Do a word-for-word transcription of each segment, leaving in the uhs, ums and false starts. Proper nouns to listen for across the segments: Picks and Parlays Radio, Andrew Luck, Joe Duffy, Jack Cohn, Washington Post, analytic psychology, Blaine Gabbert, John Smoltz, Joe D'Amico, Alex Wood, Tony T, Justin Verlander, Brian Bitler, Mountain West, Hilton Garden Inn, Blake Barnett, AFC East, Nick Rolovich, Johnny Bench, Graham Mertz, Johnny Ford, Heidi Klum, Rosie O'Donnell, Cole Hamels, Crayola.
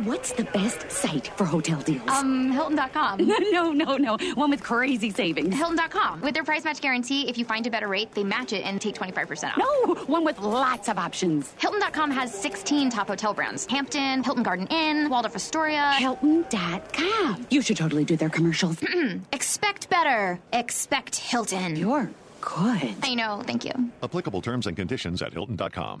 What's the best site for hotel deals? Um, Hilton dot com. No, no, no. One with crazy savings. Hilton dot com. With their price match guarantee, if you find a better rate, they match it and take twenty-five percent off. No, one with lots of options. Hilton dot com has sixteen top hotel brands. Hampton, Hilton Garden Inn, Waldorf Astoria. Hilton dot com. You should totally do their commercials. Mm-mm. Expect better. Expect Hilton. You're good. I know. Thank you. Applicable terms and conditions at Hilton dot com.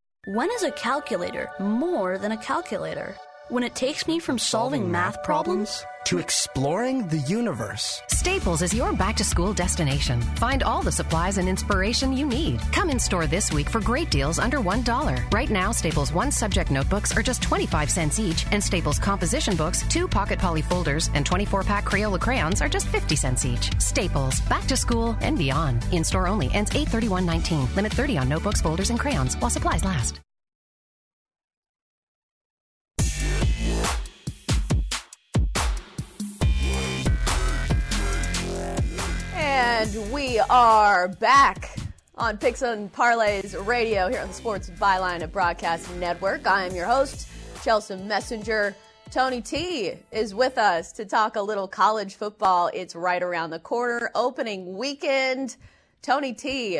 When is a calculator more than a calculator? When it takes me from solving math problems to exploring the universe. Staples is your back-to-school destination. Find all the supplies and inspiration you need. Come in store this week for great deals under one dollar. Right now, Staples one-subject notebooks are just twenty-five cents each, and Staples composition books, two pocket poly folders, and twenty-four pack Crayola crayons are just fifty cents each. Staples, back-to-school and beyond. In-store only, ends eight thirty-one nineteen. Limit thirty on notebooks, folders, and crayons while supplies last. And we are back on Picks and Parlays Radio here on the Sports Byline Broadcast Network. I am your host, Chelsea Messenger. Tony T is with us to talk a little college football. It's right around the corner, opening weekend. Tony T,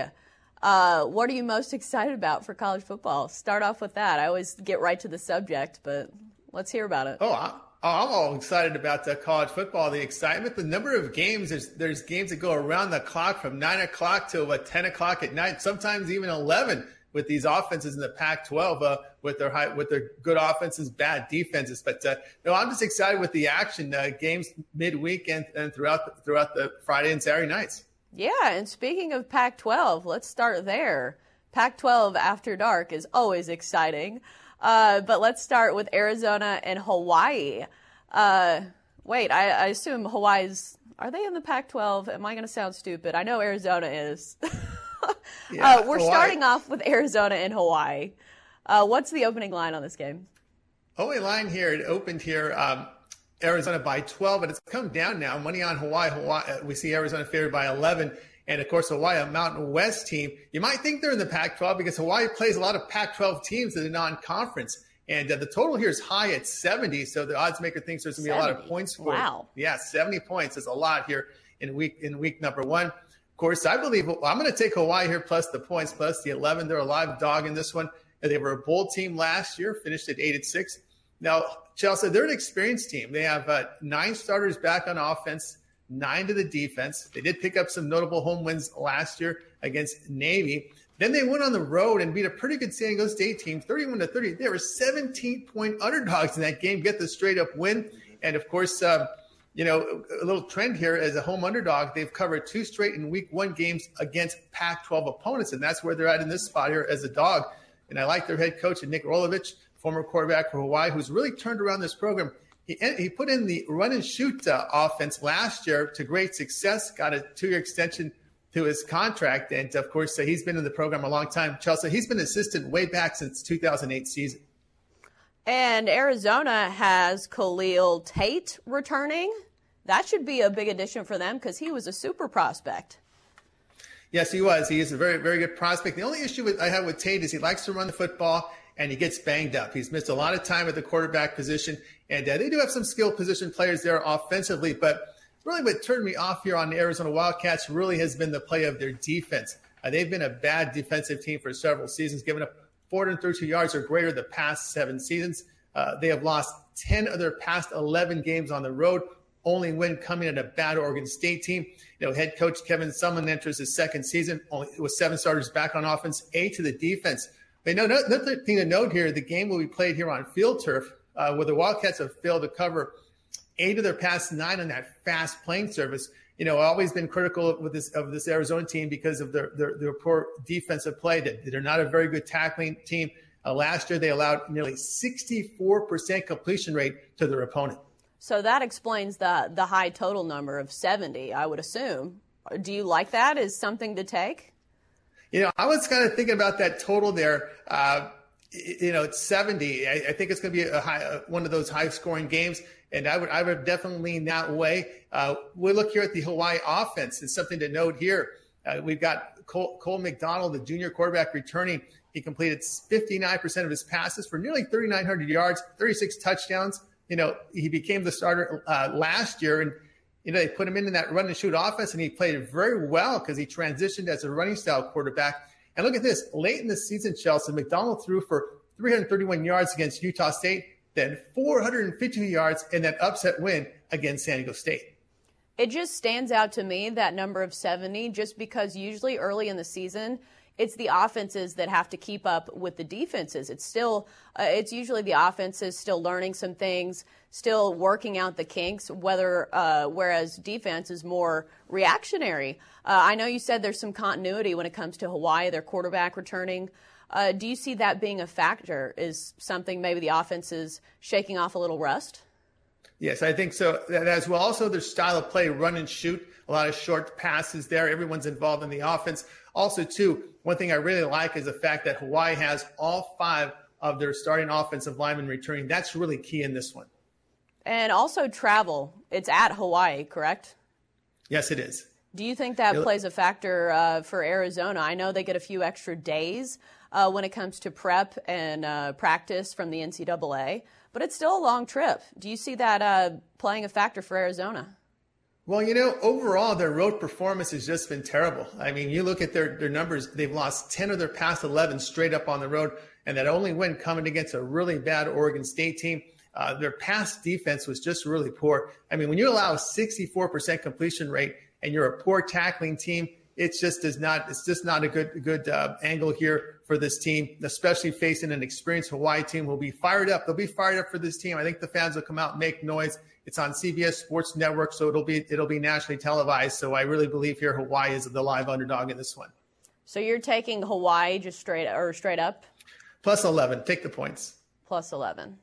uh, what are you most excited about for college football? Start off with that. I always get right to the subject, but let's hear about it. Oh, I- Oh, I'm all excited about the college football, the excitement, the number of games. There's, there's games that go around the clock from nine o'clock to what, ten o'clock at night, sometimes even eleven with these offenses in the Pac twelve uh, with their high, with their good offenses, bad defenses. But uh, no, I'm just excited with the action, uh, games midweek and, and throughout, throughout the Friday and Saturday nights. Yeah, and speaking of Pac twelve, let's start there. Pac twelve After Dark is always exciting. Uh, but let's start with Arizona and Hawaii. Uh, wait, I, I assume Hawaii's, are they in the Pac twelve? Am I going to sound stupid? I know Arizona is. yeah, uh, we're Hawaii. Starting off with Arizona and Hawaii. Uh, what's the opening line on this game? Only line here, it opened here, um, Arizona by twelve, and it's come down now. Money on Hawaii. Hawaii. We see Arizona favored by eleven. And, of course, Hawaii, a Mountain West team. You might think they're in the Pac twelve because Hawaii plays a lot of Pac twelve teams in the non-conference. And uh, the total here is high at seventy, so the odds maker thinks there's going to be a lot of points scored. Wow. Yeah, seventy points is a lot here in week in week number one. Of course, I believe well, I'm going to take Hawaii here plus the points, plus the eleven. They're a live dog in this one. They were a bowl team last year, finished at eight and six. Now, Chelsea, they're an experienced team. They have uh, nine starters back on offense, nine to the defense. They did pick up some notable home wins last year against Navy. Then they went on the road and beat a pretty good San Diego State team, thirty-one to thirty. They were seventeen-point underdogs in that game, get the straight-up win. And, of course, uh, you know, a little trend here as a home underdog, they've covered two straight in week one games against Pac twelve opponents, and that's where they're at in this spot here as a dog. And I like their head coach, Nick Rolovich, former quarterback for Hawaii, who's really turned around this program. He, he put in the run-and-shoot uh, offense last year to great success, got a two-year extension to his contract, and, of course, uh, he's been in the program a long time. Chelsea, he's been assistant way back since two thousand eight season. And Arizona has Khalil Tate returning. That should be a big addition for them because he was a super prospect. Yes, he was. He is a very, very good prospect. The only issue with, I have with Tate is he likes to run the football, and he gets banged up. He's missed a lot of time at the quarterback position. And uh, they do have some skilled position players there offensively. But really what turned me off here on the Arizona Wildcats really has been the play of their defense. Uh, they've been a bad defensive team for several seasons, giving up four hundred thirty-two yards or greater the past seven seasons. Uh, they have lost ten of their past eleven games on the road, only win coming at a bad Oregon State team. You know, head coach Kevin Sumlin enters his second season only with seven starters back on offense, eight to the defense. But no, no, another thing to note here, the game will be played here on field turf, uh, where the Wildcats have failed to cover eight of their past nine on that fast playing surface. You know, I've always been critical with this, of this Arizona team because of their, their, their poor defensive play. They're not a very good tackling team. Uh, last year, they allowed nearly sixty-four percent completion rate to their opponent. So that explains the the high total number of seventy, I would assume. Do you like that as something to take? You know, I was kind of thinking about that total there. Uh, you know, it's seventy. I, I think it's going to be a high, uh, one of those high-scoring games, and I would I would definitely lean that way. Uh, we look here at the Hawaii offense. It's something to note here. Uh, we've got Cole, Cole McDonald, the junior quarterback, returning. He completed fifty-nine percent of his passes for nearly thirty-nine hundred yards, thirty-six touchdowns. You know, he became the starter uh, last year, and, you know, they put him in, in that run-and-shoot offense, and he played very well because he transitioned as a running-style quarterback. And look at this. Late in the season, Chelsea, McDonald threw for three hundred thirty-one yards against Utah State, then four hundred fifty yards in that upset win against San Diego State. It just stands out to me, that number of seventy, just because usually early in the season – it's the offenses that have to keep up with the defenses. It's still, uh, it's usually the offenses still learning some things, still working out the kinks, whether, uh, whereas defense is more reactionary. Uh, I know you said there's some continuity when it comes to Hawaii, their quarterback returning. Uh, do you see that being a factor? Is something maybe the offense is shaking off a little rust? Yes, I think so as well. Also, their style of play, run and shoot, a lot of short passes there. Everyone's involved in the offense. Also, too, one thing I really like is the fact that Hawaii has all five of their starting offensive linemen returning. That's really key in this one. And also travel. It's at Hawaii, correct? Yes, it is. Do you think that plays a factor uh, for Arizona? I know they get a few extra days uh, when it comes to prep and uh, practice from the N C double A, but it's still a long trip. Do you see that uh, playing a factor for Arizona? Well, you know, overall, their road performance has just been terrible. I mean, you look at their, their numbers, they've lost ten of their past eleven straight up on the road, and that only win coming against a really bad Oregon State team. Uh, their past defense was just really poor. I mean, when you allow a sixty-four percent completion rate and you're a poor tackling team, it's just does not, it's just not a good, good uh, angle here for this team, especially facing an experienced Hawaii team who will be fired up. They'll be fired up for this team. I think the fans will come out and make noise. It's on C B S Sports Network, so it'll be it'll be nationally televised. So I really believe here Hawaii is the live underdog in this one. So you're taking Hawaii just straight or straight up? Plus eleven. Take the points. Plus eleven.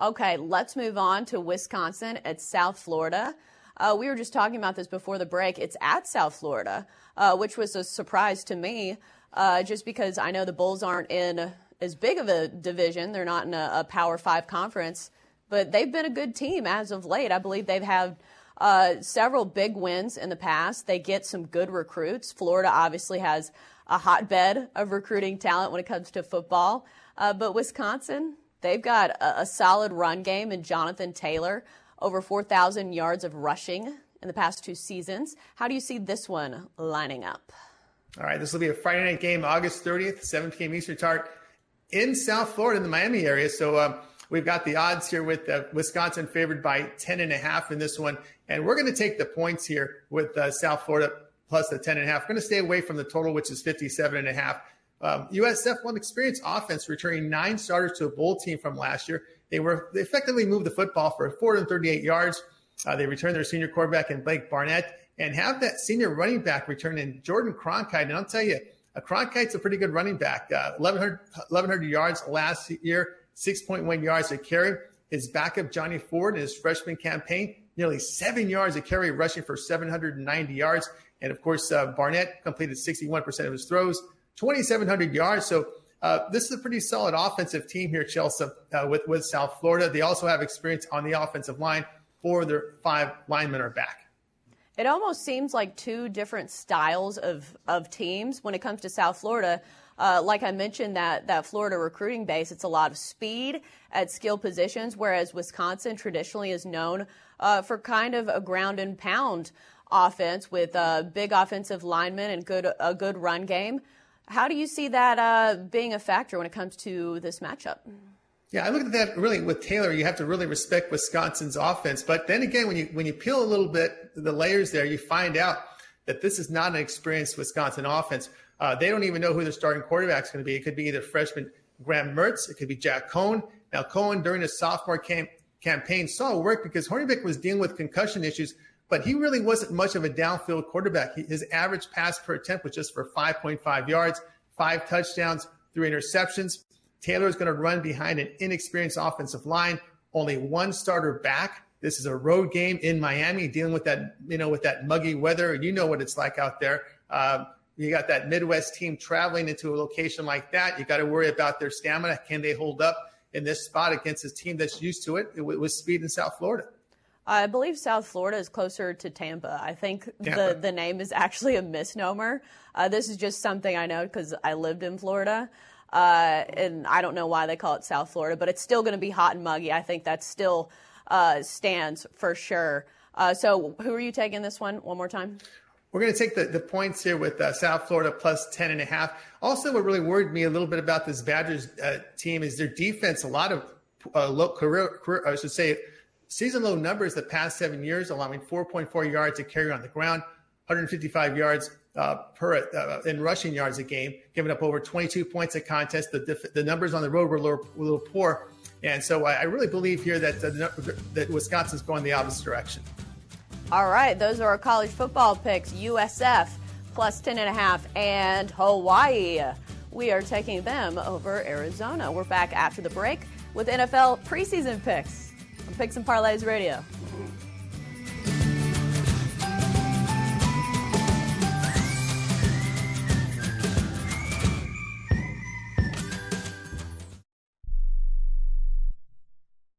Okay, let's move on to Wisconsin at South Florida. Uh, we were just talking about this before the break. It's at South Florida, uh, which was a surprise to me uh, just because I know the Bulls aren't in as big of a division. They're not in a, a Power Five conference, but they've been a good team as of late. I believe they've had uh, several big wins in the past. They get some good recruits. Florida obviously has a hotbed of recruiting talent when it comes to football. Uh, but Wisconsin, they've got a, a solid run game in Jonathan Taylor. Over four thousand yards of rushing in the past two seasons. How do you see this one lining up? All right, this will be a Friday night game, August thirtieth, seven p.m. Eastern Time in South Florida in the Miami area. So um, we've got the odds here with uh, Wisconsin favored by ten and a half in this one. And we're going to take the points here with uh, South Florida plus the ten and a half. We're going to stay away from the total, which is fifty-seven and a half. Um, U S F won experienced offense, returning nine starters to a bowl team from last year. They were they effectively moved the football for four hundred thirty-eight yards. Uh, they returned their senior quarterback in Blake Barnett and have that senior running back return in Jordan Cronkite. And I'll tell you, a Cronkite's a pretty good running back. Uh, eleven hundred, eleven hundred yards last year, six point one yards a carry. His backup, Johnny Ford, in his freshman campaign, nearly seven yards a carry, rushing for seven hundred ninety yards. And, of course, uh, Barnett completed sixty-one percent of his throws, twenty-seven hundred yards. So, Uh, this is a pretty solid offensive team here, Chelsea, uh, with, with South Florida. They also have experience on the offensive line. Four of their five linemen are back. It almost seems like two different styles of, of teams when it comes to South Florida. Uh, like I mentioned, that, that Florida recruiting base, it's a lot of speed at skill positions, whereas Wisconsin traditionally is known uh, for kind of a ground and pound offense with uh, big offensive linemen and good a good run game. How do you see that uh, being a factor when it comes to this matchup? Yeah, I look at that really with Taylor. You have to really respect Wisconsin's offense. But then again, when you when you peel a little bit the layers there, you find out that this is not an experienced Wisconsin offense. Uh, they don't even know who their starting quarterback is going to be. It could be either freshman Graham Mertz. It could be Jack Cohn. Now, Cohn, during his sophomore camp, campaign, saw work because Hornibek was dealing with concussion issues, but he really wasn't much of a downfield quarterback. He, his average pass per attempt was just for five point five yards, five touchdowns, three interceptions. Taylor is going to run behind an inexperienced offensive line, only one starter back. This is a road game in Miami, dealing with that, you know, with that muggy weather. You know what it's like out there. Um, you got that Midwest team traveling into a location like that. You got to worry about their stamina. Can they hold up in this spot against a team that's used to it with speed in South Florida? I believe South Florida is closer to Tampa. I think Tampa. the the name is actually a misnomer. Uh, this is just something I know because I lived in Florida. Uh, and I don't know why they call it South Florida, but it's still going to be hot and muggy. I think that still uh, stands for sure. Uh, so who are you taking this one one more time? We're going to take the, the points here with uh, South Florida plus ten and a half. Also, what really worried me a little bit about this Badgers uh, team is their defense. A lot of uh, low career, career, I should say, season-low numbers the past seven years, allowing four point four yards a carry on the ground, one hundred fifty-five yards uh, per uh, in rushing yards a game, giving up over twenty-two points a contest. The def- the numbers on the road were a little, a little poor, and so I, I really believe here that uh, that Wisconsin's going the opposite direction. All right, those are our college football picks. U S F plus ten and a half, and Hawaii. We are taking them over Arizona. We're back after the break with N F L preseason picks on Picks and Parlays Radio.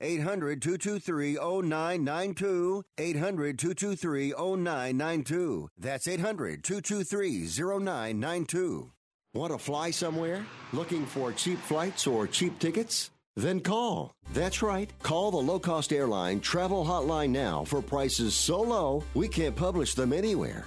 eight hundred, two two three, oh nine nine two. eight hundred, two two three, oh nine nine two. That's eight hundred, two two three, oh nine nine two. Want to fly somewhere? Looking for cheap flights or cheap tickets? Then call. That's right. Call the low-cost airline travel hotline now for prices so low, we can't publish them anywhere.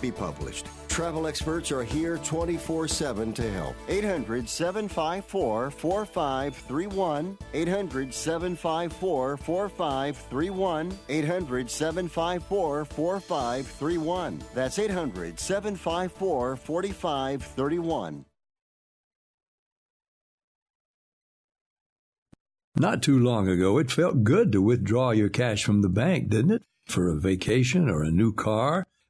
be published. Travel experts are here twenty-four seven to help. eight hundred, seven five four, four five three one. eight hundred, seven five four, four five three one. eight hundred, seven five four, four five three one. That's eight hundred, seven five four, four five three one. Not too long ago, it felt good to withdraw your cash from the bank, didn't it? For a vacation or a new car.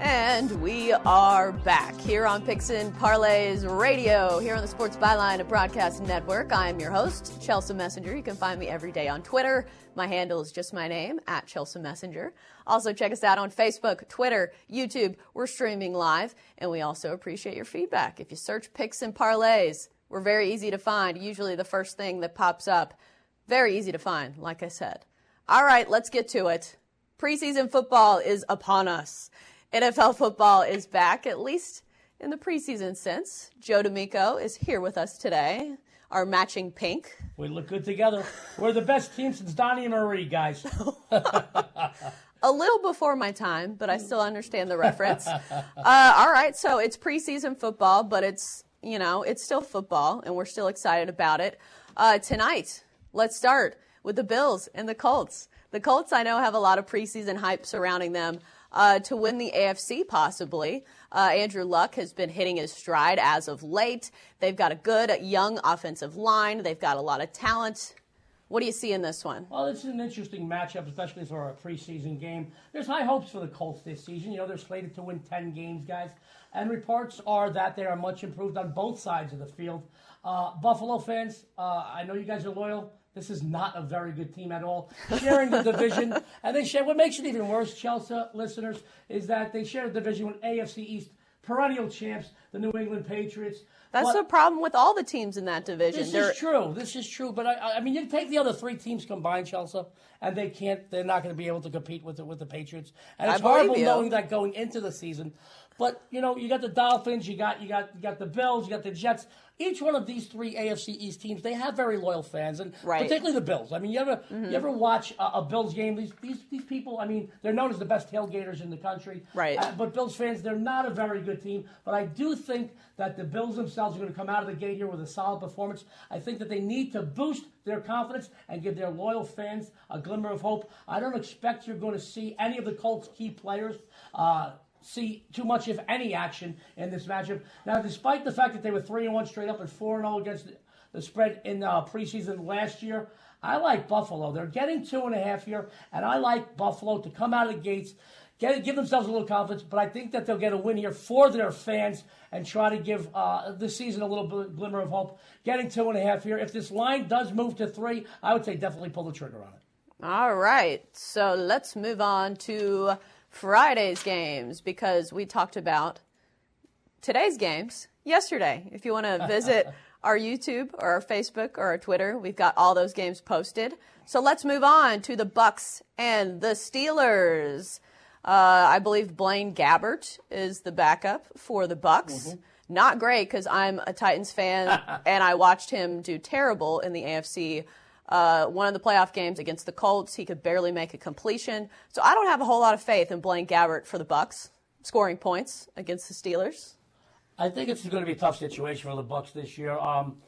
And we are back here on Picks and Parlays Radio, here on the Sports Byline Broadcast Network. I am your host, Chelsea Messenger. You can find me every day on Twitter. My handle is just my name, at Chelsea Messenger. Also, check us out on Facebook, Twitter, YouTube. We're streaming live, and we also appreciate your feedback. If you search Picks and Parlays, we're very easy to find. Usually the first thing that pops up, very easy to find, like I said. All right, let's get to it. Preseason football is upon us. N F L football is back, at least in the preseason sense. Joe D'Amico is here with us today, our matching pink. We look good together. We're the best team since Donnie and Marie, guys. A little before my time, but I still understand the reference. Uh, all right, so it's preseason football, but it's, you know, it's still football, and we're still excited about it. Uh, tonight, let's start with the Bills and the Colts. The Colts, I know, have a lot of preseason hype surrounding them. Uh, to win the A F C, possibly. Uh, Andrew Luck has been hitting his stride as of late. They've got a good, young offensive line. They've got a lot of talent. What do you see in this one? Well, it's an interesting matchup, especially for a preseason game. There's high hopes for the Colts this season. You know, they're slated to win ten games, guys. And reports are that they are much improved on both sides of the field. Uh, Buffalo fans, uh, I know you guys are loyal. This is not a very good team at all, sharing the division. And they share, what makes it even worse, Chelsea listeners, is that they share the division with A F C East perennial champs, the New England Patriots. That's but the problem with all the teams in that division. This they're... is true. This is true. But, I, I mean, you take the other three teams combined, Chelsea, and they can't, they're not going to be able to compete with the, with the Patriots. And it's horrible you. knowing that going into the season. But, you know, you got the Dolphins, you got you got, you got the Bills, you got the Jets. Each one of these three A F C East teams, they have very loyal fans, and right. particularly the Bills. I mean, you ever mm-hmm. you ever watch a, a Bills game? These, these these people, I mean, they're known as the best tailgaters in the country. Right. Uh, but Bills fans, they're not a very good team. But I do think that the Bills themselves are going to come out of the gate here with a solid performance. I think that they need to boost their confidence and give their loyal fans a glimmer of hope. I don't expect you're going to see any of the Colts' key players uh see too much, if any, action in this matchup. Now, despite the fact that they were three and one straight up and four and oh against the spread in uh, preseason last year, I like Buffalo. They're getting two and a half here, and I like Buffalo to come out of the gates, get, give themselves a little confidence, but I think that they'll get a win here for their fans and try to give uh, this season a little bl- glimmer of hope. Getting two and a half here. If this line does move to three, I would say definitely pull the trigger on it. All right, so let's move on to Friday's games, because we talked about today's games yesterday. If you want to visit our YouTube or our Facebook or our Twitter, we've got all those games posted. So let's move on to the Bucks and the Steelers. Uh, I believe Blaine Gabbert is the backup for the Bucks. Mm-hmm. Not great, because I'm a Titans fan, and I watched him do terrible in the A F C. Uh, one of the playoff games against the Colts, he could barely make a completion. So I don't have a whole lot of faith in Blaine Gabbert for the Bucks scoring points against the Steelers. I think it's going to be a tough situation for the Bucks this year. Um,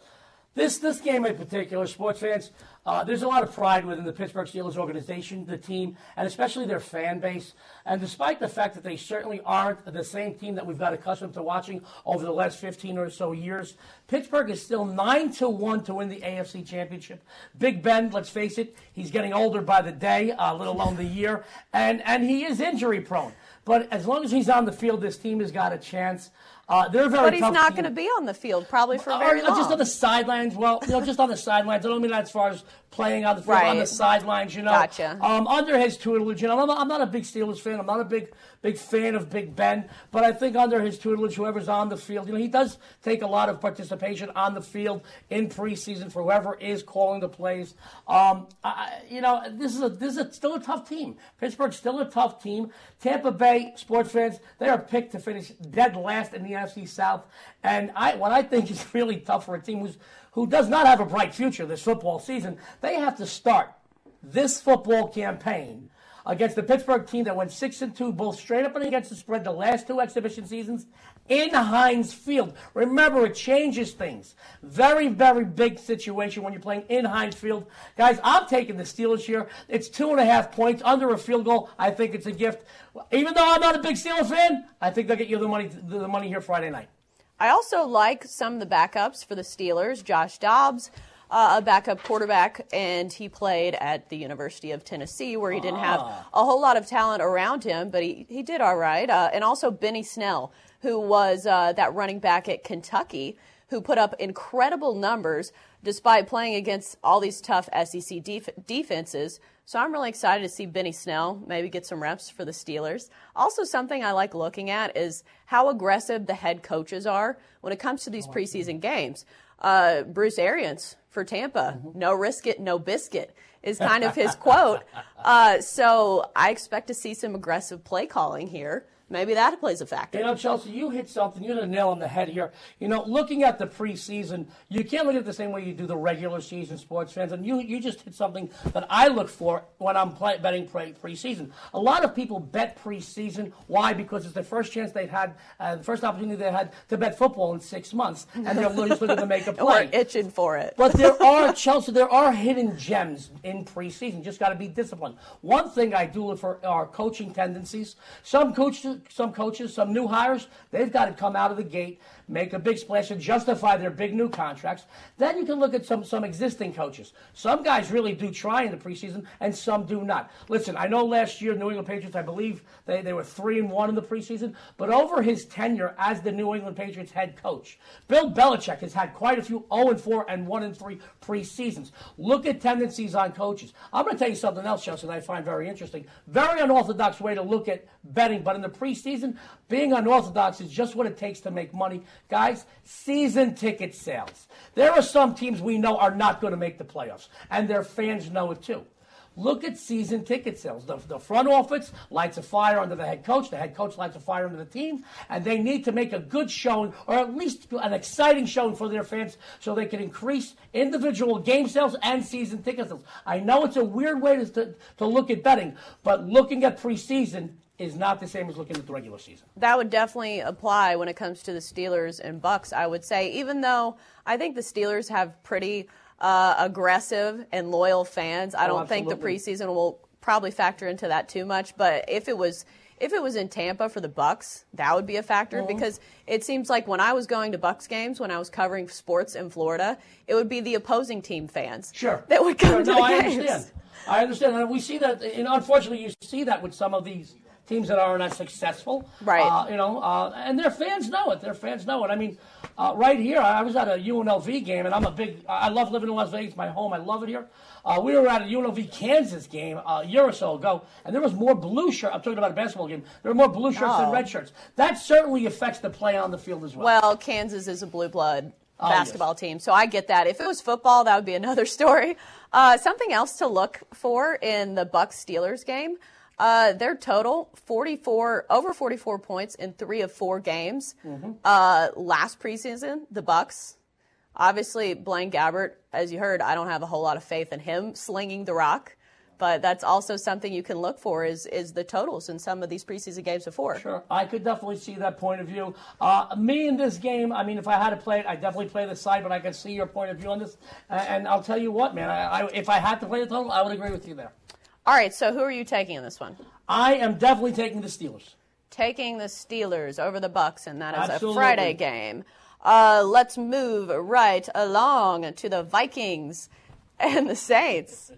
this this game in particular, sports fans, uh, there's a lot of pride within the Pittsburgh Steelers organization, the team, and especially their fan base. And despite the fact that they certainly aren't the same team that we've got accustomed to watching over the last fifteen or so years, Pittsburgh is still nine to one to win the A F C Championship. Big Ben, let's face it, he's getting older by the day, uh, let alone the year, and, and he is injury-prone. But as long as he's on the field, this team has got a chance. Uh, they're very but he's tough not going to be on the field probably for very or, long. Just on the sidelines. Well, you know, just on the sidelines. I don't mean that as far as playing on the field, right. on the sidelines, you know. Gotcha. Um, under his tutelage, you know, I'm not, I'm not a big Steelers fan. I'm not a big big fan of Big Ben. But I think under his tutelage, whoever's on the field, you know, he does take a lot of participation on the field in preseason for whoever is calling the plays. Um, I, you know, this is a this is a, still a tough team. Pittsburgh's still a tough team. Tampa Bay, sports fans, they are picked to finish dead last in the N F C South. And I what I think is really tough for a team who's who does not have a bright future this football season, they have to start this football campaign against the Pittsburgh team that went six and two, both straight up and against the spread the last two exhibition seasons in Heinz Field. Remember, it changes things. Very, very big situation when you're playing in Heinz Field. Guys, I'm taking the Steelers here. It's two and a half points, under a field goal. I think it's a gift. Even though I'm not a big Steelers fan, I think they'll get you the money, the money here Friday night. I also like some of the backups for the Steelers. Josh Dobbs, uh, a backup quarterback, and he played at the University of Tennessee, where he ah. didn't have a whole lot of talent around him, but he, he did all right. Uh, and also Benny Snell, who was uh, that running back at Kentucky, who put up incredible numbers despite playing against all these tough S E C def- defenses. So I'm really excited to see Benny Snell maybe get some reps for the Steelers. Also, something I like looking at is how aggressive the head coaches are when it comes to these preseason games. Uh, Bruce Arians for Tampa, mm-hmm. no risk it, no biscuit, is kind of his quote. Uh, so I expect to see some aggressive play calling here. Maybe that plays a factor. You know, Chelsea, you hit something. You hit a nail on the head here. You know, looking at the preseason, you can't look at it the same way you do the regular season, sports fans. And you, you just hit something that I look for when I'm play, betting pre, preseason. A lot of people bet preseason. Why? Because it's the first chance they've had, uh, the first opportunity they had to bet football in six months. And they're just looking to make a play. We're itching for it. But there are, Chelsea, there are hidden gems in preseason. Just got to be disciplined. One thing I do look for are coaching tendencies. Some coaches... Some coaches, some new hires, they've got to come out of the gate, make a big splash, and justify their big new contracts. Then you can look at some, some existing coaches. Some guys really do try in the preseason, and some do not. Listen, I know last year, New England Patriots, I believe they, they were three and one in the preseason, but over his tenure as the New England Patriots head coach, Bill Belichick has had quite a few oh and four and one and three preseasons. Look at tendencies on coaches. I'm going to tell you something else, Chelsea, that I find very interesting. Very unorthodox way to look at betting, but in the preseason, Preseason, being unorthodox is just what it takes to make money. Guys, season ticket sales. There are some teams we know are not going to make the playoffs, and their fans know it too. Look at season ticket sales. The, the front office lights a fire under the head coach. The head coach lights a fire under the team. And they need to make a good showing, or at least an exciting showing for their fans, so they can increase individual game sales and season ticket sales. I know it's a weird way to, to, to look at betting, but looking at preseason is not the same as looking at the regular season. That would definitely apply when it comes to the Steelers and Bucks, I would say, even though I think the Steelers have pretty uh, aggressive and loyal fans. I don't oh, think the preseason will probably factor into that too much, but if it was if it was in Tampa for the Bucks, that would be a factor, mm-hmm. because it seems like when I was going to Bucks games, when I was covering sports in Florida, it would be the opposing team fans sure. that would come sure. to no, the I games. Understand. I understand. And we see that, and unfortunately you see that with some of these teams that are not successful, right? Uh, you know, uh, and their fans know it. Their fans know it. I mean, uh, right here, I was at a U N L V game, and I'm a big. I love living in Las Vegas, my home. I love it here. Uh, we were at a U N L V Kansas game a year or so ago, and there was more blue shirts. I'm talking about a basketball game. There were more blue shirts oh. than red shirts. That certainly affects the play on the field as well. Well, Kansas is a blue blood oh, basketball yes. team, so I get that. If it was football, that would be another story. Uh, something else to look for in the Bucks-Steelers game. Uh, their total, forty-four, over forty-four points in three of four games. Mm-hmm. Uh, last preseason, the Bucks. Obviously, Blaine Gabbert, as you heard, I don't have a whole lot of faith in him slinging the rock. But that's also something you can look for is is the totals in some of these preseason games before. Sure. I could definitely see that point of view. Uh, me in this game, I mean, if I had to play it, I'd definitely play the side, but I can see your point of view on this. Uh, and I'll tell you what, man, I, I, if I had to play the total, I would agree with you there. All right, so who are you taking in this one? I am definitely taking the Steelers. Taking the Steelers over the Bucks, and that is Absolutely. a Friday game. Uh, let's move right along to the Vikings and the Saints.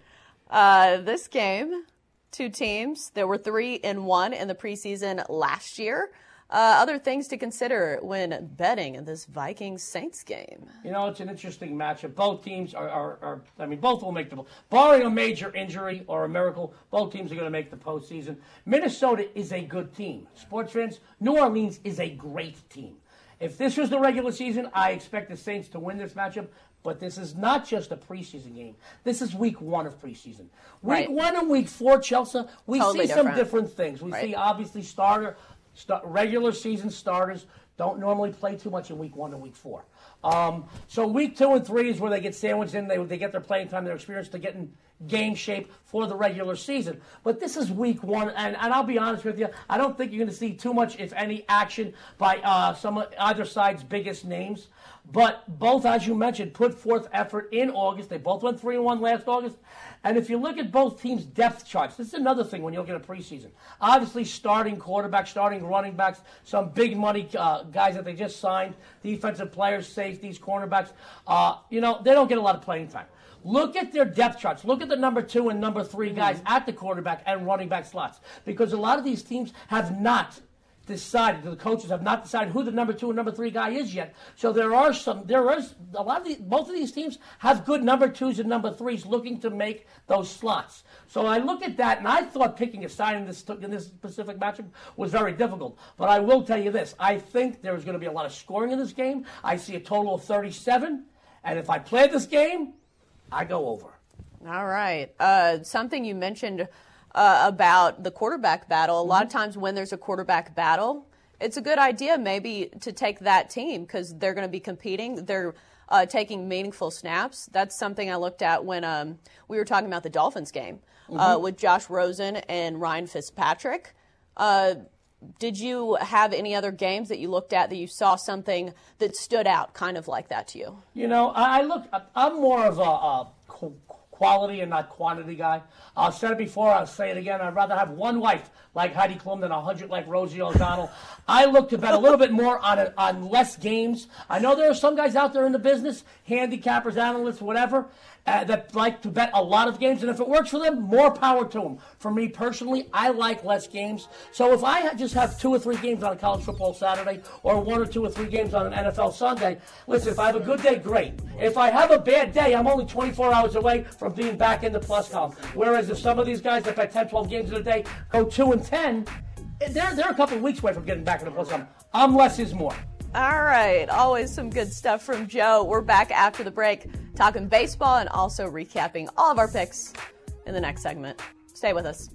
Uh, this game, two teams that were three and one in the preseason last year. Uh, other things to consider when betting in this Vikings-Saints game. You know, it's an interesting matchup. Both teams are, are, are, I mean, both will make the, barring a major injury or a miracle, both teams are going to make the postseason. Minnesota is a good team. Sports fans, New Orleans is a great team. If this was the regular season, I expect the Saints to win this matchup. But this is not just a preseason game. This is week one of preseason. Week right. one and week four, Chelsea, we totally see different. some different things. We right. see, obviously, starter... Start, regular season starters don't normally play too much in week one and week four. Um, so week two and three is where they get sandwiched in. They they get their playing time, their experience to getting game shape for the regular season. But this is week one, and, and I'll be honest with you, I don't think you're going to see too much, if any, action by uh, some either side's biggest names. But both, as you mentioned, put forth effort in August. They both went three and one last August. And if you look at both teams' depth charts, this is another thing when you look at a preseason. Obviously, starting quarterbacks, starting running backs, some big money uh, guys that they just signed, defensive players, safeties, cornerbacks, uh, you know, they don't get a lot of playing time. Look at their depth charts. Look at the number two and number three guys mm-hmm. at the quarterback and running back slots, because a lot of these teams have not decided, the coaches have not decided who the number two and number three guy is yet. So there are some, there is a lot of the, both of these teams have good number twos and number threes looking to make those slots. So I look at that, and I thought picking a side in this, in this specific matchup was very difficult. But I will tell you this, I think there's going to be a lot of scoring in this game. I see a total of thirty-seven, and if I play this game, I go over. All right. Uh, something you mentioned Uh, about the quarterback battle. A lot of times when there's a quarterback battle, it's a good idea maybe to take that team because they're going to be competing. They're uh, taking meaningful snaps. That's something I looked at when um, we were talking about the Dolphins game mm-hmm. uh, with Josh Rosen and Ryan Fitzpatrick. Uh, did you have any other games that you looked at that you saw something that stood out kind of like that to you? You know, I look, I'm more of a... a quality and not quantity guy. I've said it before, I'll say it again. I'd rather have one wife like Heidi Klum than a hundred like Rosie O'Donnell. I look to bet a little bit more on a, on less games. I know there are some guys out there in the business, handicappers, analysts, whatever, uh, that like to bet a lot of games. And if it works for them, more power to them. For me personally, I like less games. So if I just have two or three games on a college football Saturday or one or two or three games on an N F L Sunday, listen, if I have a good day, great. If I have a bad day, I'm only twenty-four hours away from being back in the plus column. Whereas if some of these guys that bet ten, twelve games in a day go two and ten, they're, they're a couple of weeks away from getting back in the plus column. I'm less is more. All right. Always some good stuff from Joe. We're back after the break talking baseball and also recapping all of our picks in the next segment. Stay with us.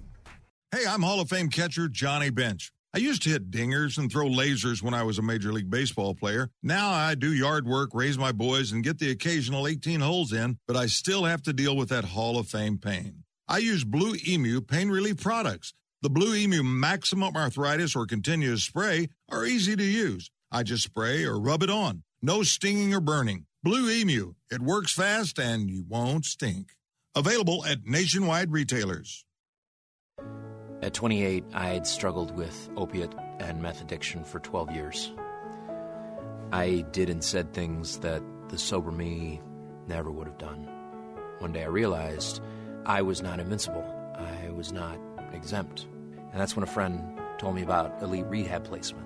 Hey, I'm Hall of Fame catcher Johnny Bench. I used to hit dingers and throw lasers when I was a Major League Baseball player. Now I do yard work, raise my boys, and get the occasional eighteen holes in, but I still have to deal with that Hall of Fame pain. I use Blue Emu pain relief products. The Blue Emu Maximum Arthritis or Continuous Spray are easy to use. I just spray or rub it on. No stinging or burning. Blue Emu. It works fast and you won't stink. Available at nationwide retailers. At twenty-eight, I had struggled with opiate and meth addiction for twelve years. I did and said things that the sober me never would have done. One day I realized I was not invincible. I was not exempt. And that's when a friend told me about Elite Rehab Placement.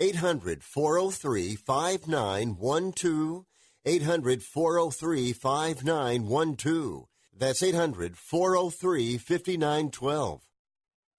eight hundred, four oh three, five nine one two. eight hundred, four oh three, five nine one two. That's eight hundred, four oh three, five nine one two.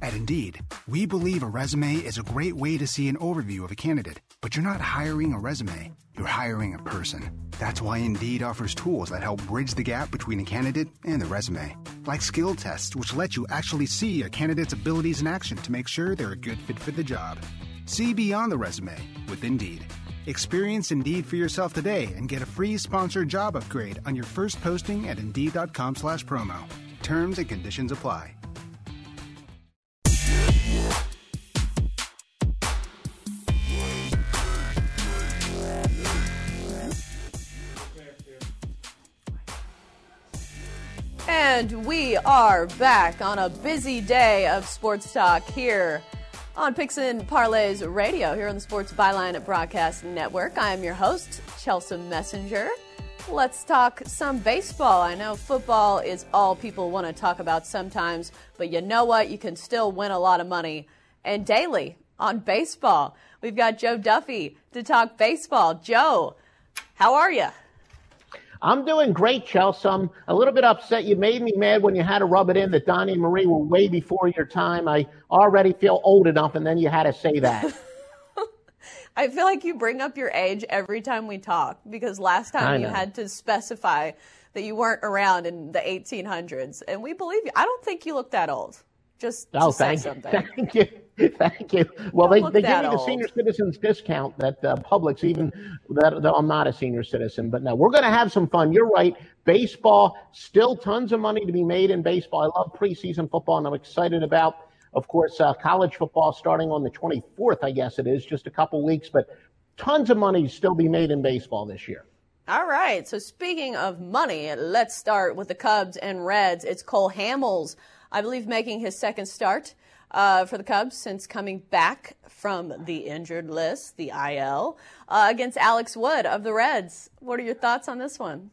At Indeed, we believe a resume is a great way to see an overview of a candidate, but you're not hiring a resume, you're hiring a person. That's why Indeed offers tools that help bridge the gap between a candidate and the resume, like skill tests, which let you actually see a candidate's abilities in action to make sure they're a good fit for the job. See beyond the resume with Indeed. Experience Indeed for yourself today and get a free sponsored job upgrade on your first posting at Indeed.com slash promo. Terms and conditions apply. And we are back on a busy day of sports talk here on Picks and Parlays Radio, here on the Sports Byline Broadcast Network. I am your host, Chelsea Messenger. Let's talk some baseball. I know football is all people want to talk about sometimes, but you know what? You can still win a lot of money. And daily on baseball, we've got Joe Duffy to talk baseball. Joe, how are you? I'm doing great, Chelsea. I'm a little bit upset. You made me mad when you had to rub it in that Donnie and Marie were way before your time. I already feel old enough, and then you had to say that. I feel like you bring up your age every time we talk, because last time you had to specify that you weren't around in the eighteen hundreds, and we believe you. I don't think you look that old. Just oh, to say thank something. You. Thank you. Thank you. Well, they, they give me the senior citizens discount that uh, Publix, even that, that I'm not a senior citizen. But no, we're going to have some fun. You're right. Baseball, still tons of money to be made in baseball. I love preseason football, and I'm excited about, of course, uh, college football starting on the twenty-fourth, I guess it is, just a couple weeks. But tons of money still be made in baseball this year. All right. So speaking of money, let's start with the Cubs and Reds. It's Cole Hamels, I believe, making his second start Uh, for the Cubs since coming back from the injured list, the I L, uh, against Alex Wood of the Reds. What are your thoughts on this one?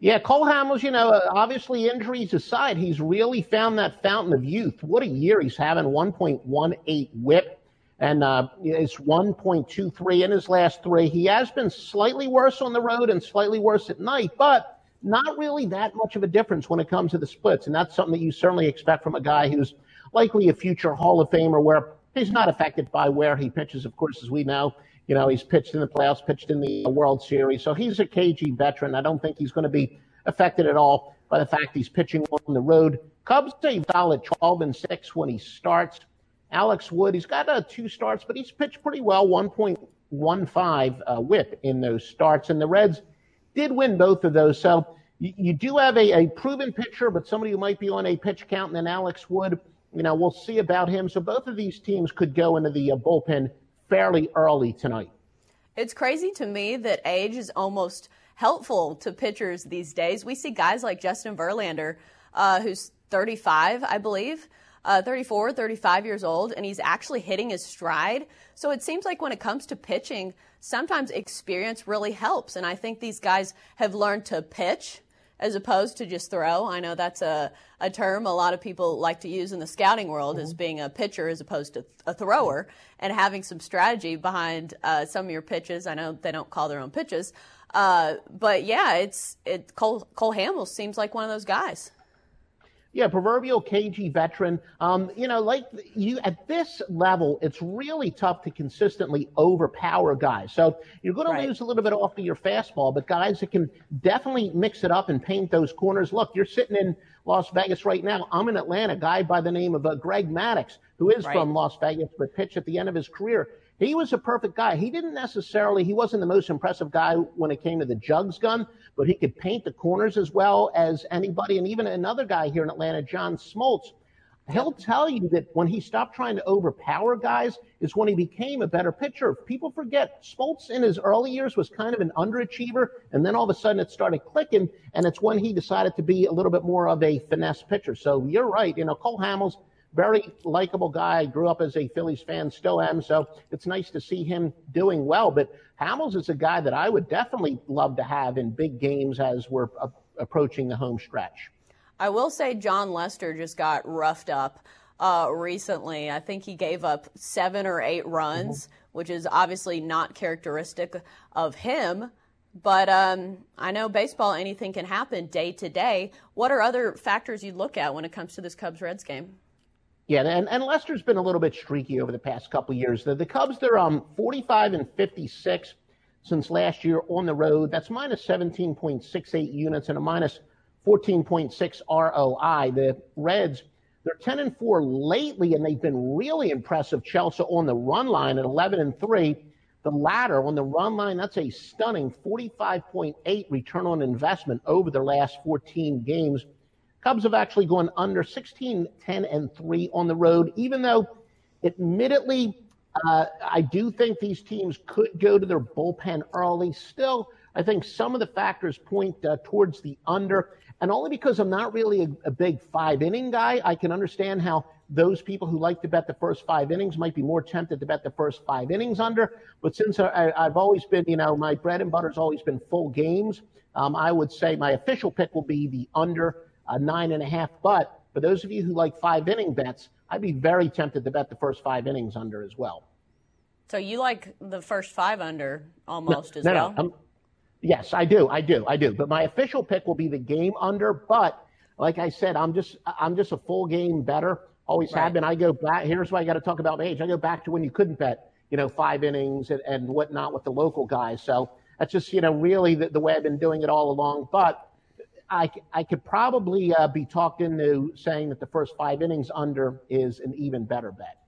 Yeah, Cole Hamels, you know, obviously injuries aside, he's really found that fountain of youth. What a year he's having, one point one eight whip, and uh, it's one point two three in his last three. He has been slightly worse on the road and slightly worse at night, but not really that much of a difference when it comes to the splits, and that's something that you certainly expect from a guy who's likely a future Hall of Famer, where he's not affected by where he pitches. Of course, as we know, you know, he's pitched in the playoffs, pitched in the World Series. So he's a cagey veteran. I don't think he's going to be affected at all by the fact he's pitching on the road. Cubs stay solid twelve and six when he starts. Alex Wood, he's got uh, two starts, but he's pitched pretty well, one point one five uh, whip in those starts. And the Reds did win both of those. So you, you do have a, a proven pitcher, but somebody who might be on a pitch count, and then Alex Wood. You know, we'll see about him. So both of these teams could go into the uh, bullpen fairly early tonight. It's crazy to me that age is almost helpful to pitchers these days. We see guys like Justin Verlander, uh, who's thirty-five, I believe, uh, thirty-four, thirty-five years old, and he's actually hitting his stride. So it seems like when it comes to pitching, sometimes experience really helps. And I think these guys have learned to pitch as opposed to just throw. I know that's a, a term a lot of people like to use in the scouting world, mm-hmm. as being a pitcher as opposed to a thrower, and having some strategy behind uh, some of your pitches. I know they don't call their own pitches, uh, but yeah, it's it. Cole, Cole Hamels seems like one of those guys. Yeah, proverbial cagey veteran. Um, you know, like you at this level, it's really tough to consistently overpower guys. So you're going right. to lose a little bit off of your fastball, but guys that can definitely mix it up and paint those corners. Look, you're sitting in Las Vegas right now. I'm in Atlanta. A guy by the name of uh, Crayola, who is right. from Las Vegas, but pitched at the end of his career. He was a perfect guy. He didn't necessarily, he wasn't the most impressive guy when it came to the jugs gun, but he could paint the corners as well as anybody. And even another guy here in Atlanta, John Smoltz, he'll tell you that when he stopped trying to overpower guys is when he became a better pitcher. People forget Smoltz in his early years was kind of an underachiever, and then all of a sudden it started clicking, and it's when he decided to be a little bit more of a finesse pitcher. So you're right, you know, Cole Hamels, very likable guy. Grew up as a Phillies fan, still am. So it's nice to see him doing well. But Hamels is a guy that I would definitely love to have in big games as we're uh, approaching the home stretch. I will say John Lester just got roughed up uh, recently. I think he gave up seven or eight runs, mm-hmm. which is obviously not characteristic of him. But um, I know baseball, anything can happen day to day. What are other factors you look at when it comes to this Cubs-Reds game? Yeah, and, and Leicester's been a little bit streaky over the past couple of years. The, the Cubs, they're um forty-five and fifty-six since last year on the road. That's minus seventeen point six eight units and a minus fourteen point six R O I. The Reds, they're ten and four lately, and they've been really impressive. Chelsea on the run line at eleven and three. The latter on the run line, that's a stunning forty-five point eight return on investment over their last fourteen games. Cubs have actually gone under sixteen, ten, and three on the road, even though admittedly uh, I do think these teams could go to their bullpen early. Still, I think some of the factors point uh, towards the under, and only because I'm not really a, a big five-inning guy, I can understand how those people who like to bet the first five innings might be more tempted to bet the first five innings under. But since I, I've always been, you know, my bread and butter's always been full games, um, I would say my official pick will be the under uh, nine and a half. But for those of you who like five inning bets, I'd be very tempted to bet the first five innings under as well. So you like the first five under almost no, as no, well? No, um, yes, I do. I do. I do. But my official pick will be the game under. But like I said, I'm just I'm just a full game better. Always right. have been. I go back. Here's why I got to talk about age. I go back to when you couldn't bet, you know, five innings and, and whatnot with the local guys. So that's just, you know, really the, the way I've been doing it all along. But I, I could probably uh, be talked into saying that the first five innings under is an even better bet.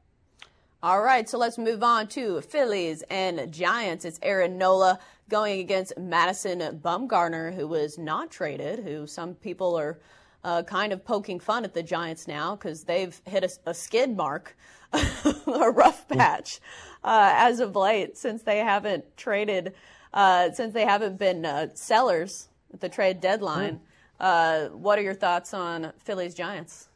All right. So let's move on to Phillies and Giants. It's Aaron Nola going against Madison Bumgarner, who was not traded, who some people are Uh, kind of poking fun at the Giants now because they've hit a, a skid mark, a rough patch uh, as of late since they haven't traded, uh, since they haven't been uh, sellers at the trade deadline. Uh, what are your thoughts on Phillies Giants?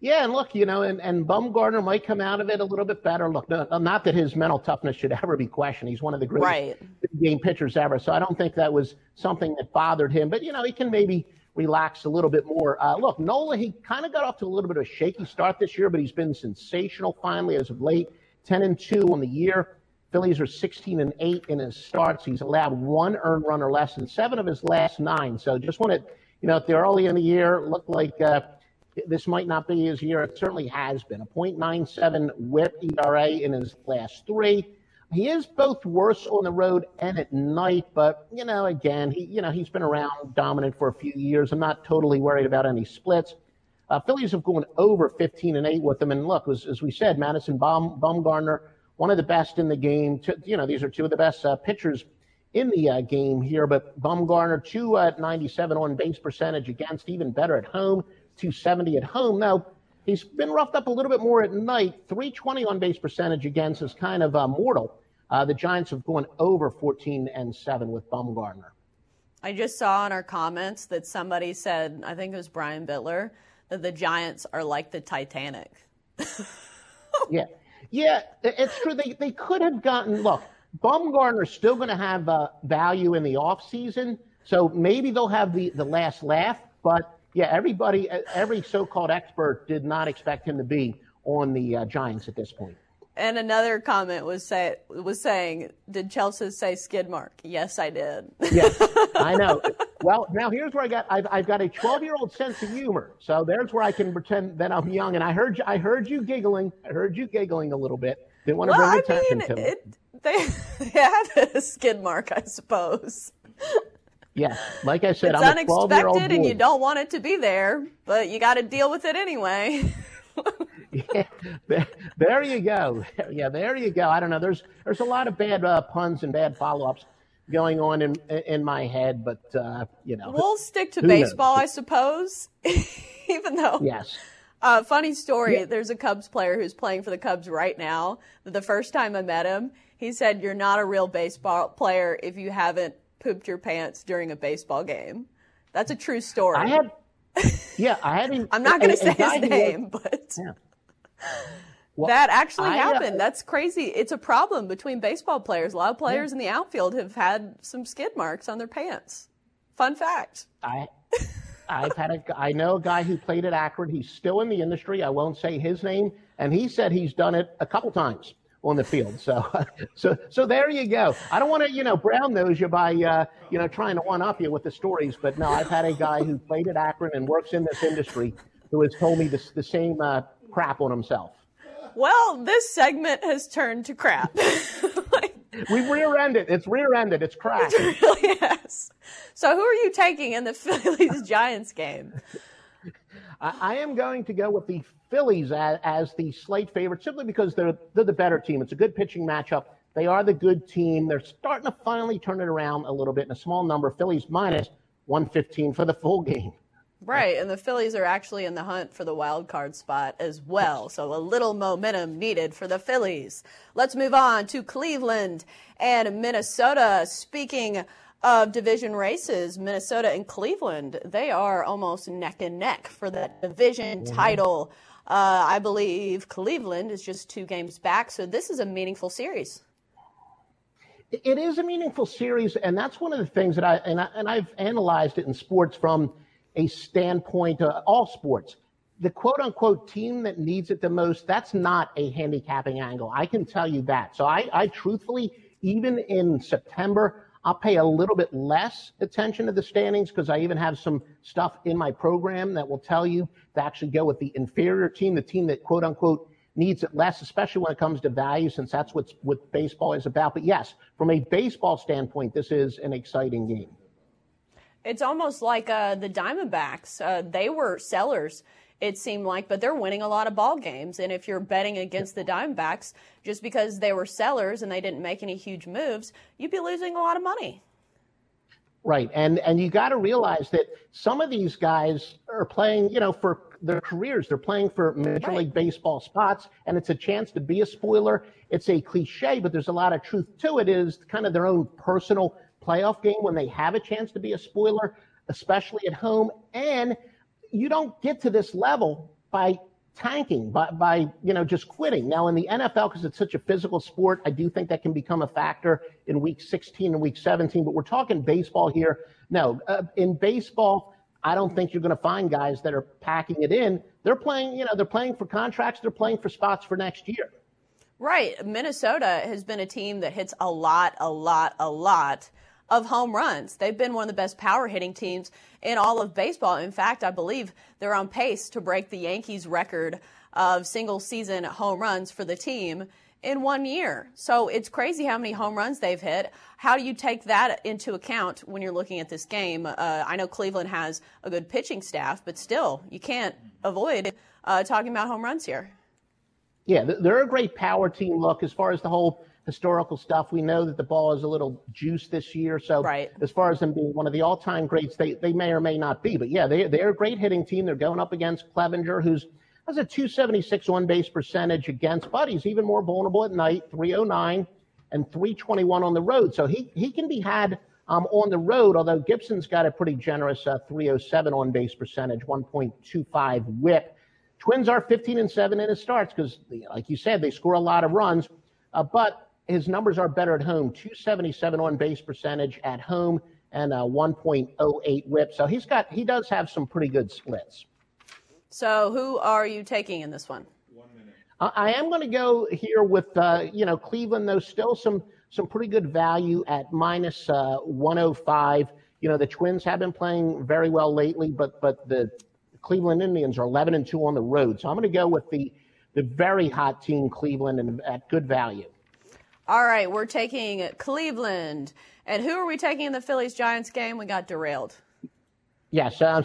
Yeah, and look, you know, and, and Bumgarner might come out of it a little bit better. Look, no, not that his mental toughness should ever be questioned. He's one of the greatest right. game pitchers ever, so I don't think that was something that bothered him. But, you know, he can maybe relax a little bit more. Uh, look, Nola, he kind of got off to a little bit of a shaky start this year, but he's been sensational finally as of late. ten and two on the year. Phillies are sixteen and eight in his starts. He's allowed one earned run or less in seven of his last nine. So just want to, you know, if they're early in the year, look like uh, this might not be his year. It certainly has been. A point nine seven whip E R A in his last three. He is both worse on the road and at night, but, you know, again, he, you know, he's been around dominant for a few years. I'm not totally worried about any splits. Uh, Phillies have gone over fifteen and eight with them. And look, as, as we said, Madison Bum, Bumgarner, one of the best in the game. To, you know, these are two of the best uh, pitchers in the uh, game here, but Bumgarner, two ninety-seven on base percentage against, even better at home, two seventy at home. Now, he's been roughed up a little bit more at night. three twenty on base percentage against is kind of uh, mortal. Uh, the Giants have gone over fourteen and seven with Bumgarner. I just saw in our comments that somebody said, I think it was Brian Bitler, that the Giants are like the Titanic. yeah, yeah, it's true. They they could have gotten, look, Bumgarner's still going to have uh, value in the offseason, so maybe they'll have the, the last laugh. But, yeah, everybody, every so-called expert did not expect him to be on the uh, Giants at this point. And another comment was say was saying, did Chelsea say skid mark? Yes, I did. Yes, I know. Well, now here's where I got. I've, I've got a twelve-year-old sense of humor, so there's where I can pretend that I'm young. And I heard you, I heard you giggling. I heard you giggling a little bit. Didn't want to well, bring attention mean, to it. it. They, they had a skid mark, I suppose. Yes, like I said, it's I'm a twelve-year-old. It's unexpected, and you don't want it to be there, but you got to deal with it anyway. Yeah, there, there you go. Yeah, there you go. I don't know. There's there's a lot of bad uh, puns and bad follow-ups going on in in my head, but uh, you know, we'll stick to baseball, knows? I suppose. Even though, yes. Uh, funny story. Yeah. There's a Cubs player who's playing for the Cubs right now. The first time I met him, he said, "You're not a real baseball player if you haven't pooped your pants during a baseball game." That's a true story. I had, yeah, I had. I'm not going to say his name, was, but. Yeah. Well, that actually I, happened. Uh, That's crazy. It's a problem between baseball players. A lot of players yeah. in the outfield have had some skid marks on their pants. Fun fact. I, I've had a, I know a guy who played at Akron. He's still in the industry. I won't say his name. And he said he's done it a couple times on the field. So, so, so there you go. I don't want to, you know, brown nose you by, uh, you know, trying to one up you with the stories. But no, I've had a guy who played at Akron and works in this industry who has told me this, the same, uh, crap on himself. Well, this segment has turned to crap. like, We've rear-ended. It's rear-ended. It's crap. It really is. So who are you taking in the Phillies-Giants game? I, I am going to go with the Phillies as, as the slate favorite, simply because they're they're the better team. It's a good pitching matchup. They are the good team. They're starting to finally turn it around a little bit in a small number. Phillies minus one fifteen for the full game. Right, and the Phillies are actually in the hunt for the wild card spot as well. So a little momentum needed for the Phillies. Let's move on to Cleveland and Minnesota. Speaking of division races, Minnesota and Cleveland, they are almost neck and neck for that division title. Uh, I believe Cleveland is just two games back, so this is a meaningful series. It is a meaningful series, and that's one of the things that I and, I, and I've analyzed it in sports from a standpoint of uh, all sports. The quote-unquote team that needs it the most, that's not a handicapping angle. I can tell you that. So I, I truthfully, even in September, I'll pay a little bit less attention to the standings because I even have some stuff in my program that will tell you to actually go with the inferior team, the team that quote-unquote needs it less, especially when it comes to value, since that's what's, what baseball is about. But yes, from a baseball standpoint, this is an exciting game. It's almost like uh, the Diamondbacks. Uh, they were sellers, it seemed like, but they're winning a lot of ball games. And if you're betting against the Diamondbacks, just because they were sellers and they didn't make any huge moves, you'd be losing a lot of money. Right, and and you got to realize that some of these guys are playing, you know, for their careers. They're playing for Major right. League Baseball spots, and it's a chance to be a spoiler. It's a cliche, but there's a lot of truth to it. It is kind of their own personal playoff game when they have a chance to be a spoiler, especially at home. And you don't get to this level by tanking, by, by you know, just quitting. Now, in the N F L, because it's such a physical sport, I do think that can become a factor in week sixteen and week seventeen. But we're talking baseball here. No, uh, in baseball, I don't think you're going to find guys that are packing it in. They're playing, you know, they're playing for contracts. They're playing for spots for next year. Right. Minnesota has been a team that hits a lot, a lot, a lot of home runs. They've been one of the best power hitting teams in all of baseball. In fact, I believe they're on pace to break the Yankees record of single season home runs for the team in one year. So it's crazy how many home runs they've hit. How do you take that into account when you're looking at this game? Uh, I know Cleveland has a good pitching staff, but still, you can't avoid uh, talking about home runs here. Yeah, they're a great power team. Look, as far as the whole historical stuff, we know that the ball is a little juiced this year. So right. as far as them being one of the all-time greats, they, they may or may not be. But, yeah, they, they're a great hitting team. They're going up against Clevenger, who's has a two seventy-six on-base percentage against, but he's even more vulnerable at night, three oh nine and three twenty-one on the road. So he, he can be had um, on the road, although Gibson's got a pretty generous uh, three oh seven on-base percentage, one point two five whip. Twins are fifteen and seven in his starts because, like you said, they score a lot of runs. Uh, but his numbers are better at home, two seventy-seven on base percentage at home and a one point oh eight whip. So he's got he does have some pretty good splits. So who are you taking in this one? One minute. Uh, I am going to go here with, uh, you know, Cleveland, though, still some some pretty good value at minus uh, one oh five. You know, the Twins have been playing very well lately, but but the Cleveland Indians are eleven and two on the road. So I'm going to go with the, the very hot team, Cleveland, and at good value. All right, we're taking Cleveland. And who are we taking in the Phillies-Giants game? We got derailed. Yes, um,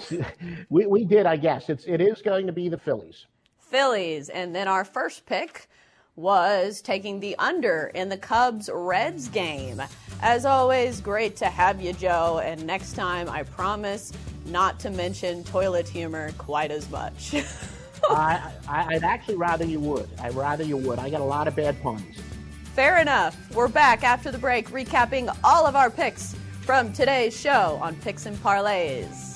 we, we did, I guess. It's, it is going to be the Phillies. Phillies. And then our first pick was taking the under in the Cubs-Reds game. As always, great to have you, Joe. And next time, I promise not to mention toilet humor quite as much. I, I, I'd actually rather you would. I'd rather you would. I got a lot of bad puns. Fair enough. We're back after the break recapping all of our picks from today's show on Picks and Parlays.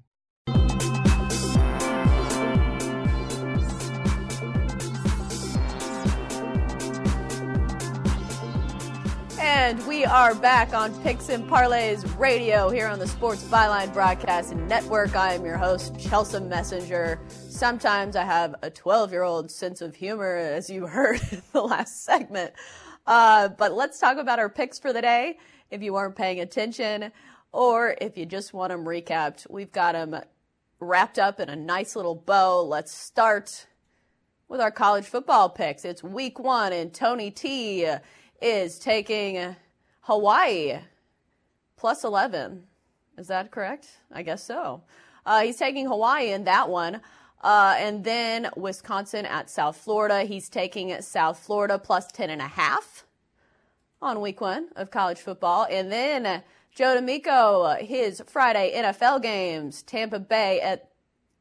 And we are back on Picks and Parlays Radio here on the Sports Byline Broadcast Network. I am your host, Chelsea Messenger. Sometimes I have a twelve-year-old sense of humor, as you heard in the last segment. Uh, but let's talk about our picks for the day. If you weren't paying attention or if you just want them recapped, we've got them wrapped up in a nice little bow. Let's start with our college football picks. It's week one, and Tony T is taking Hawaii plus eleven. Is that correct? I guess so. Uh, he's taking Hawaii in that one. Uh, and then Wisconsin at South Florida. He's taking South Florida plus ten and a half on week one of college football. And then Joe D'Amico, his Friday N F L games, Tampa Bay at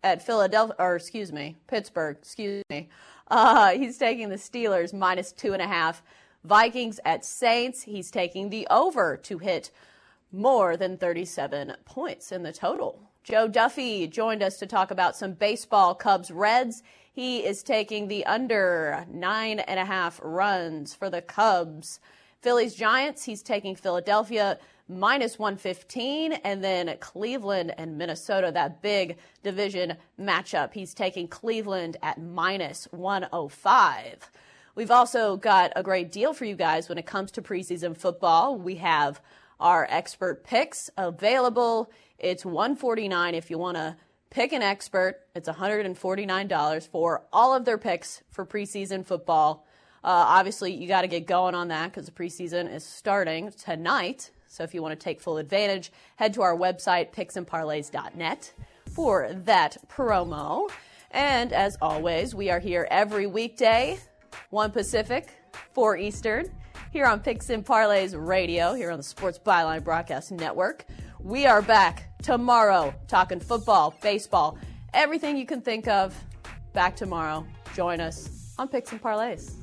at Philadelphia, or excuse me, Pittsburgh, excuse me. Uh, he's taking the Steelers minus two and a half. Vikings at Saints, he's taking the over to hit more than thirty-seven points in the total. Joe Duffy joined us to talk about some baseball, Cubs Reds. He is taking the under nine and a half runs for the Cubs. Phillies Giants, he's taking Philadelphia minus one fifteen, and then Cleveland and Minnesota, that big division matchup. He's taking Cleveland at minus one oh five. We've also got a great deal for you guys when it comes to preseason football. We have our expert picks available. It's one forty-nine if you want to pick an expert. It's one forty-nine dollars for all of their picks for preseason football. Uh, obviously, you got to get going on that because the preseason is starting tonight. So if you want to take full advantage, head to our website, picks and parlays dot net, for that promo. And as always, we are here every weekday, one Pacific, four Eastern, here on Picks and Parlays Radio, here on the Sports Byline Broadcast Network. We are back tomorrow, talking football, baseball, everything you can think of. Back tomorrow. Join us on Picks and Parlays.